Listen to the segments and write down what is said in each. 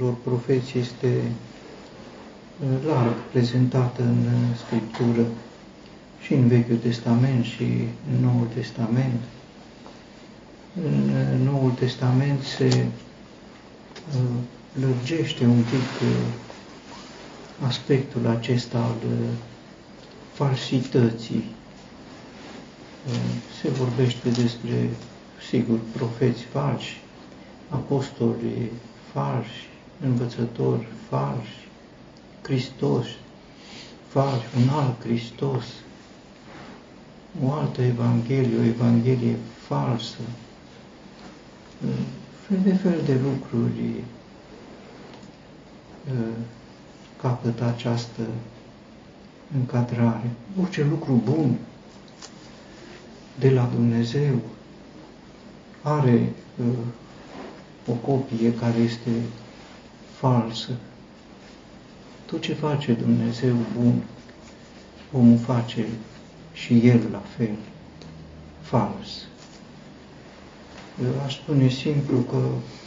lor profeții este larg prezentată în Scriptură și în Vechiul Testament și în Noul Testament. În Noul Testament se lărgește un pic aspectul acesta al falsității. Se vorbește despre, sigur, profeți falși, apostoli falși, învățători falși, Hristos falși, un alt Hristos, o altă Evanghelie, o Evanghelie falsă, fel de fel de lucruri capătă această încadrare. Orice lucru bun de la Dumnezeu are o copie care este falsă. Tot ce face Dumnezeu bun, omul face și el la fel, fals. Aș spune simplu că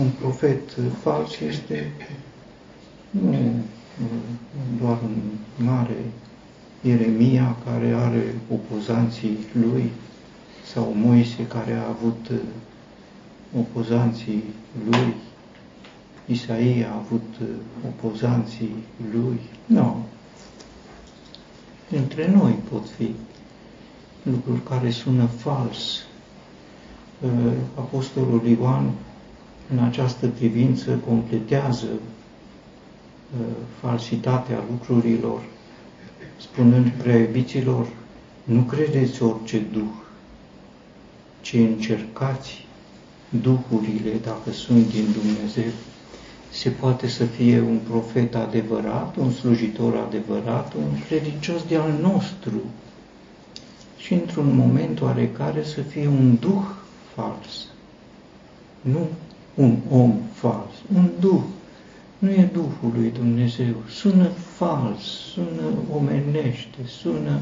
un profet fals este nu doar un mare Ieremia care are opozanții lui, sau Moise care a avut opozanții lui, Isaia a avut opozanții lui. Nu. Între noi pot fi lucruri care sună fals. Apostolul Ioan în această privință completează falsitatea lucrurilor, spunând prea iubiților, nu credeți orice duh, ci încercați duhurile dacă sunt din Dumnezeu. Se poate să fie un profet adevărat, un slujitor adevărat, un credincios de al nostru și într-un moment oarecare să fie un duh fals, nu un om fals, un duh. Nu e Duhul lui Dumnezeu, sună fals, sună omenește, sună...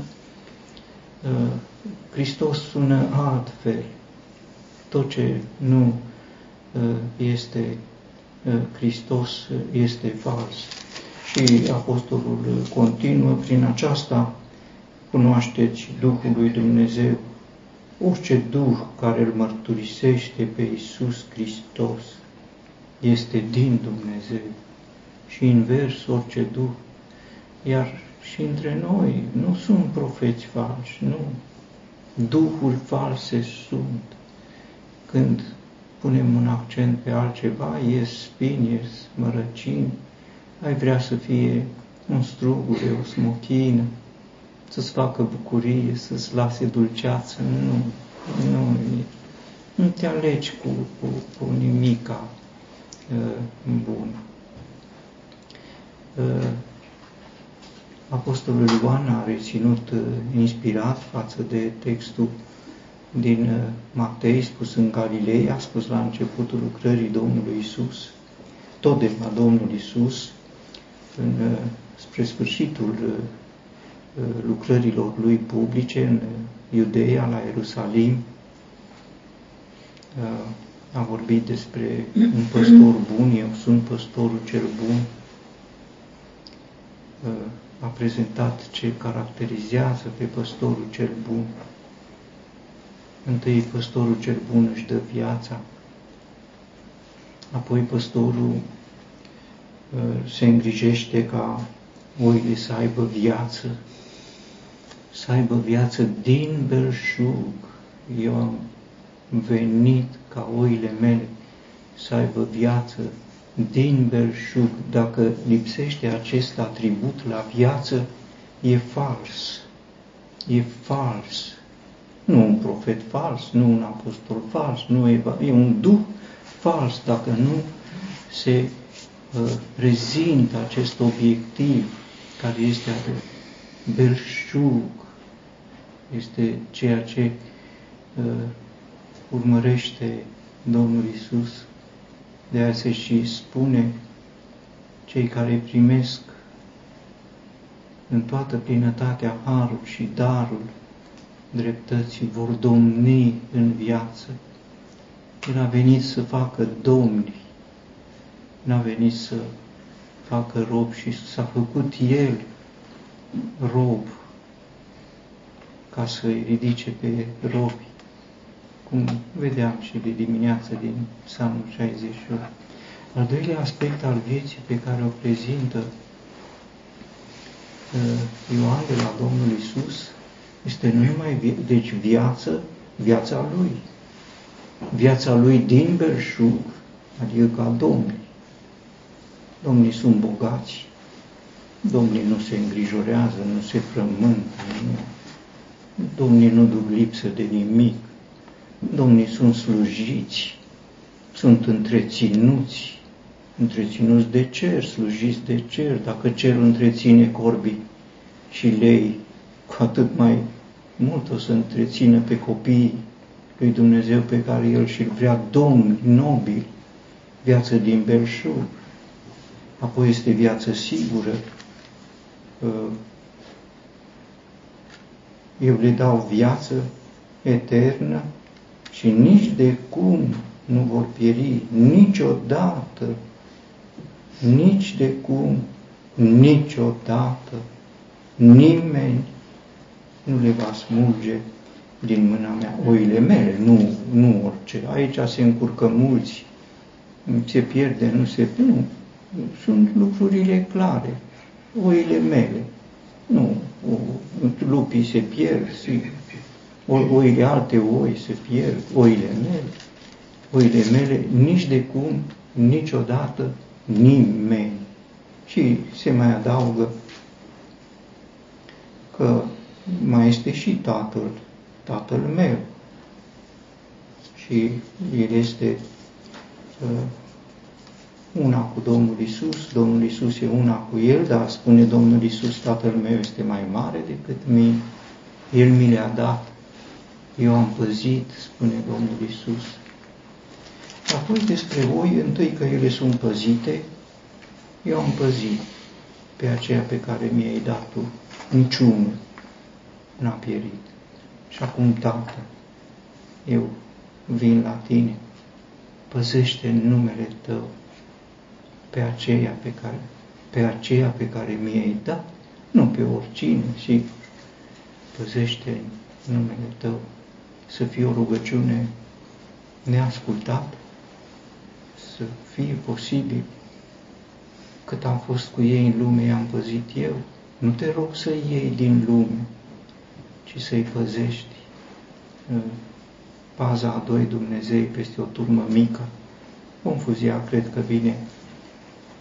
Hristos sună altfel. Tot ce nu este Hristos este fals. Și Apostolul continuă, prin aceasta cunoașteți Duhul lui Dumnezeu. Orice Duh care îl mărturisește pe Iisus Hristos este din Dumnezeu. Și invers, orice Duh. Iar și între noi nu sunt profeți falși, nu. Duhuri false sunt. Când punem un accent pe altceva, ies spini, ies mărăcini, ai vrea să fie un strugure, o smochină, să-ți facă bucurie, să-ți lase dulceață. Nu te alegi cu nimica bun. Apostolul Ioan a reținut inspirat față de textul din Matei, spus în Galilei, a spus la începutul lucrării Domnului Iisus, tot de la Domnul Iisus, spre sfârșitul lucrărilor lui publice în Iudeea, la Ierusalim, a vorbit despre un păstor bun, eu sunt păstorul cel bun, a prezentat ce caracterizează pe păstorul cel bun. Întâi păstorul cel bun își dă viața, apoi păstorul se îngrijește ca oile să aibă viață, să aibă viață din belșug. Eu am venit ca oile mele să aibă viață din belșug. Dacă lipsește acest atribut la viață, e fals. E fals. Nu un profet fals, nu un apostol fals, e un duh fals dacă nu se prezintă acest obiectiv care este belșug. Este ceea ce urmărește Domnul Iisus. De aia se și spune, cei care primesc în toată plinătatea harul și darul dreptății vor domni în viață. El a venit să facă domni n-a venit să facă rob și s-a făcut El rob ca să-i ridice pe robi, cum vedeam și de dimineață din Psalmul 68. Al doilea aspect al vieții pe care o prezintă Ioan de la Domnul Iisus este numai, deci, viața Lui. Viața Lui din belșug, adică ca Domnului. Domnii sunt bogați, Domnii nu se îngrijorează, nu se frământă, Domnii nu duc lipsă de nimic, Domnii sunt slujiți, sunt întreținuți de cer, slujiți de cer. Dacă cerul întreține corbii și lei, cu atât mai mult o să întrețină pe copiii lui Dumnezeu pe care El și-l vrea, domni nobili, viață din belșug. Apoi este viață sigură. Eu le dau viață eternă și nici de cum nu vor pieri, niciodată, nici de cum, niciodată, nimeni nu le va smulge din mâna mea oile mele, nu orice. Aici se încurcă mulți, se pierde, nu. Sunt lucrurile clare, oile mele. Nu, lupii se pierd, oile alte oi se pierd, oile mele. Oile mele, nici de cum, niciodată, nimeni. Și se mai adaugă că mai este și Tatăl meu. Și El este una cu Domnul Iisus, Domnul Iisus e una cu El, dar spune Domnul Iisus, Tatăl meu este mai mare decât mine, El mi le-a dat, eu am păzit, spune Domnul Iisus. Apoi despre voi, întâi că ele sunt păzite, eu am păzit pe aceea pe care mi-ai dat tu, niciunul n-a pierit. Și acum, Tată, eu vin la Tine, păzește în numele Tău pe aceea pe care mi-ai dat, nu pe oricine, ci păzește în numele Tău. Să fie o rugăciune neascultată, să fie posibil. Cât am fost cu ei în lume, i-am păzit eu. Nu te rog să-i iei din lume, ci să-i păzești. Paza a doi Dumnezei peste o turmă mică. Confuzia cred că vine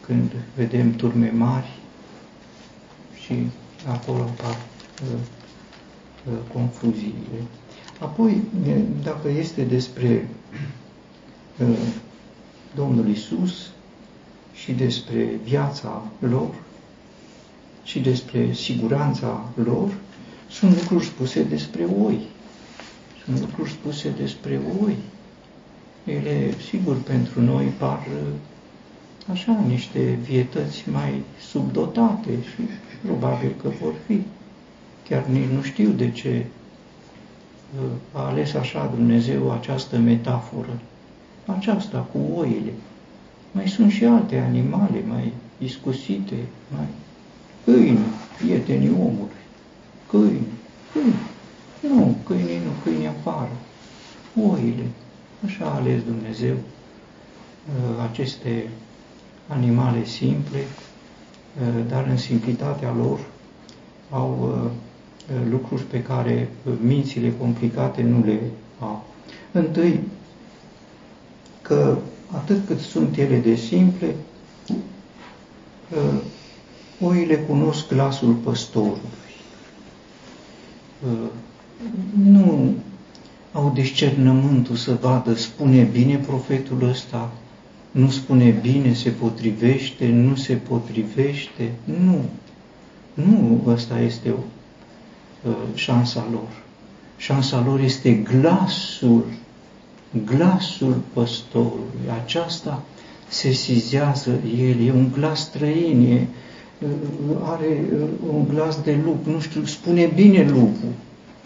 când vedem turme mari și acolo apar confuziile. Apoi, dacă este despre Domnul Iisus și despre viața lor și despre siguranța lor, sunt lucruri spuse despre oi. Sunt lucruri spuse despre oi. Ele, sigur, pentru noi par așa, niște vietăți mai subdotate și probabil că vor fi. Chiar nici nu știu de ce a ales așa Dumnezeu această metaforă. Aceasta cu oile. Mai sunt și alte animale mai iscusite, mai câini, prietenii omului. Câini. Nu, câinii apară. Oile. Așa a ales Dumnezeu aceste animale simple, dar în simplitatea lor au lucruri pe care mințile complicate nu le au. Întâi, că atât cât sunt ele de simple, oile cunosc glasul păstorului. Nu au discernământul să vadă, spune bine profetul ăsta, nu spune bine, se potrivește, nu se potrivește. Nu, ăsta este șansa lor. Șansa lor este glasul păstorului. Aceasta sesizează el, e un glas străin, are un glas de lup, nu știu, spune bine lupul,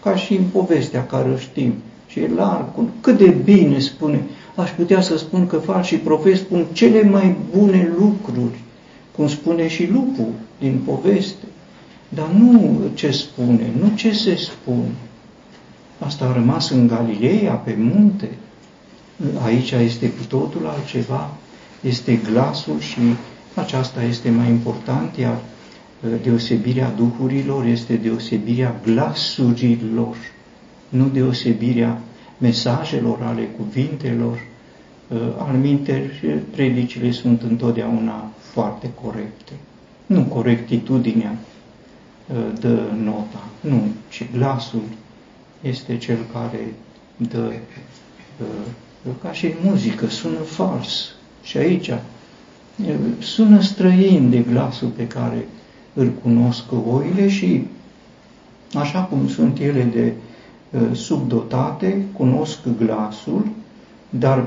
ca și în povestea care o știm. Și e larg, cât de bine spune, aș putea să spun că fac și profes, spun cele mai bune lucruri, cum spune și lupul din poveste. Dar nu ce spune, nu ce se spune. Asta a rămas în Galileea, pe munte. Aici este cu totul altceva. Este glasul și aceasta este mai important, iar deosebirea duhurilor este deosebirea glasurilor, nu deosebirea mesajelor, ale cuvintelor. Alminteri, predicile sunt întotdeauna foarte corecte. Nu corectitudinea dă nota, nu, ci glasul este cel care dă, ca și în muzică, sună fals. Și aici sună străin de glasul pe care îl cunosc oile și, așa cum sunt ele de subdotate, cunosc glasul, dar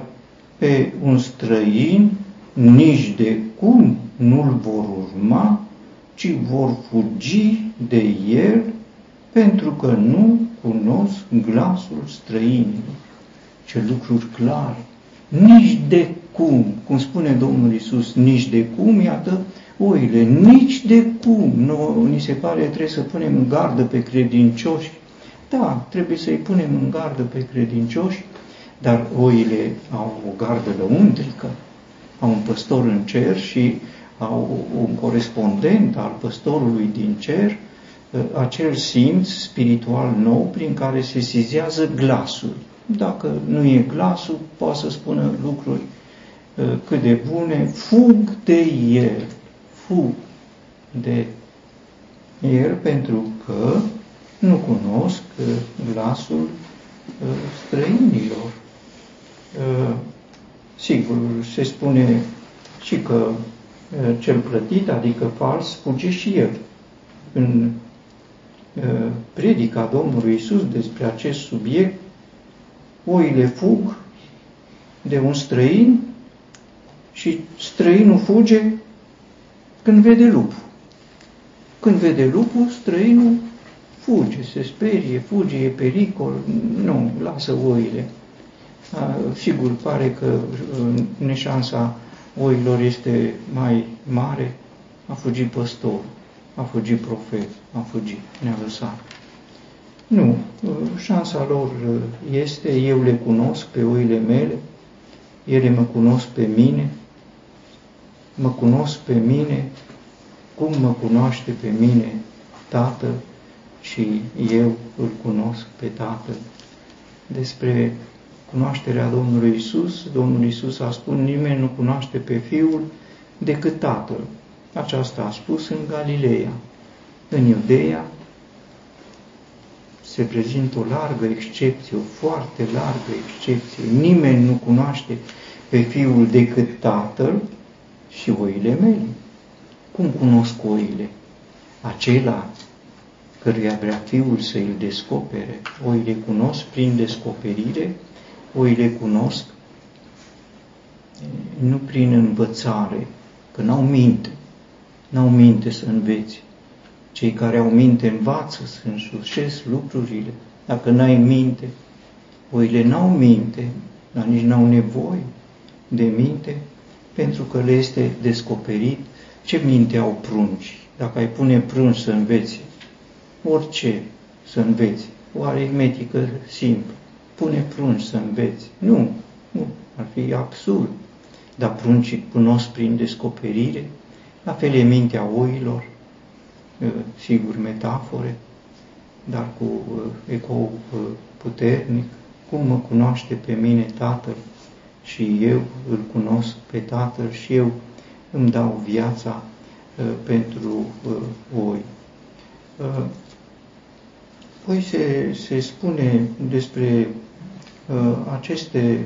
pe un străin nici de cum nu-l vor urma, ci vor fugi de el, pentru că nu cunosc glasul străinilor. Ce lucruri clare! Nici de cum, cum spune Domnul Iisus, nici de cum, iată, oile, nici de cum. Noi, ni se pare, trebuie să punem în gardă pe credincioși. Da, trebuie să-i punem în gardă pe credincioși, dar oile au o gardă lăuntrică, au un păstor în cer și au un corespondent al păstorului din cer, acel simț spiritual nou prin care se sizează glasul. Dacă nu e glasul, poate să spună lucruri cât de bune, fug de el, fug de el, pentru că nu cunosc glasul străinilor. Sigur, se spune și că cel plătit, adică fals, fuge și el. În predica Domnului Iisus despre acest subiect, oile fug de un străin și străinul fuge când vede lupul. Când vede lupul, străinul fuge, se sperie, fuge, e pericol, nu, lasă oile. Sigur, pare că neșansa oilor este mai mare, a fugit păstorul, a fugit profet, a fugit, ne-a lăsat. Nu, șansa lor este, eu le cunosc pe oile mele, ele mă cunosc pe mine, mă cunosc pe mine, cum mă cunoaște pe mine Tatăl și eu îl cunosc pe Tatăl. Despre cunoașterea Domnului Iisus, Domnul Iisus a spus, nimeni nu cunoaște pe Fiul decât Tatăl. Aceasta a spus în Galileea, în Iudeea. Se prezintă o largă excepție, o foarte largă excepție. Nimeni nu cunoaște pe Fiul decât Tatăl și oile mele. Cum cunosc oile? Acela căruia vrea Fiul să îl descopere. Oile cunosc prin descoperire, oile cunosc nu prin învățare, că n-au minte, n-au minte să înveți. Cei care au minte învață, să însușesc lucrurile. Dacă n-ai minte, oile n-au minte, dar nici n-au nevoie de minte, pentru că le este descoperit ce minte au prunci. Dacă ai pune prunci să înveți, orice să înveți, o aritmetică simplă, pune prunci să înveți. Nu, nu, ar fi absurd. Dar pruncii cunosc prin descoperire, la fel e mintea oilor, sigur, metafore, dar cu ecou puternic, cum mă cunoaște pe mine Tatăl și eu îl cunosc pe Tatăl și eu îmi dau viața pentru voi. Păi se spune despre aceste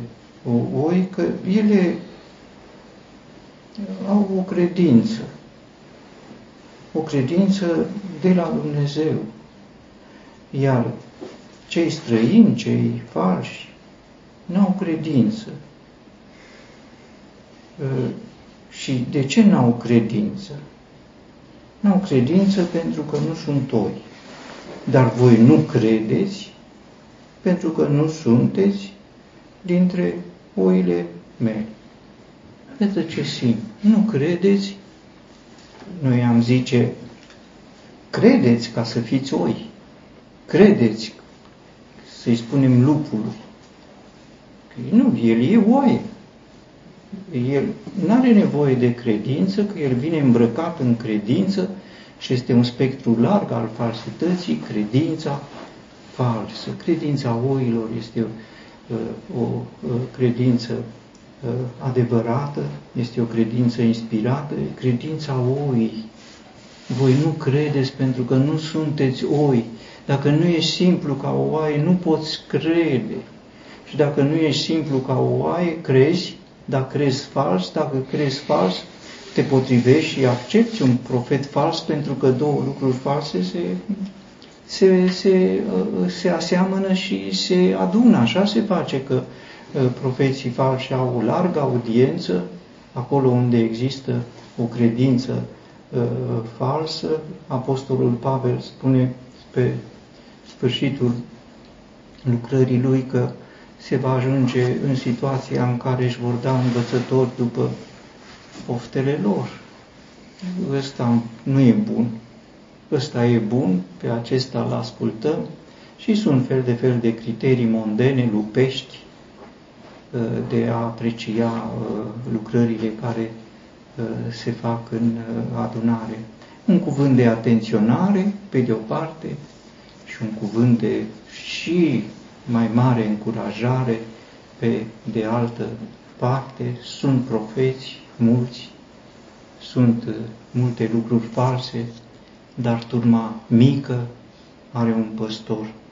oi că ele au o credință, o credință de la Dumnezeu. Iar cei străini, cei falși, n-au credință. Și de ce n-au credință? N-au credință pentru că nu sunt oi. Dar voi nu credeți pentru că nu sunteți dintre oile mele. Iată ce simt. Nu credeți? Noi am zice, credeți ca să fiți oi. Credeți, să-i spunem lupului. Că nu, el e oaie. El nu are nevoie de credință, că el vine îmbrăcat în credință și este un spectru larg al falsității, credința falsă. Credința oilor este o credință adevărată, este o credință inspirată, credința oii. Voi nu credeți pentru că nu sunteți oi. Dacă nu ești simplu ca o oaie, nu poți crede. Și dacă nu ești simplu ca o oaie, crezi, dar crezi fals, dacă crezi fals, te potrivești și accepti un profet fals, pentru că două lucruri false se aseamănă și se adună. Așa se face că profeții falși au o largă audiență, acolo unde există o credință falsă. Apostolul Pavel spune pe sfârșitul lucrării lui că se va ajunge în situația în care își vor da învățători după poftele lor. Ăsta nu e bun. Ăsta e bun, pe acesta îl ascultăm și sunt fel de fel de criterii mondene, lupești, de a aprecia lucrările care se fac în adunare. Un cuvânt de atenționare, pe de o parte, și un cuvânt de și mai mare încurajare, pe de altă parte. Sunt profeți mulți, sunt multe lucruri false, dar turma mică are un păstor.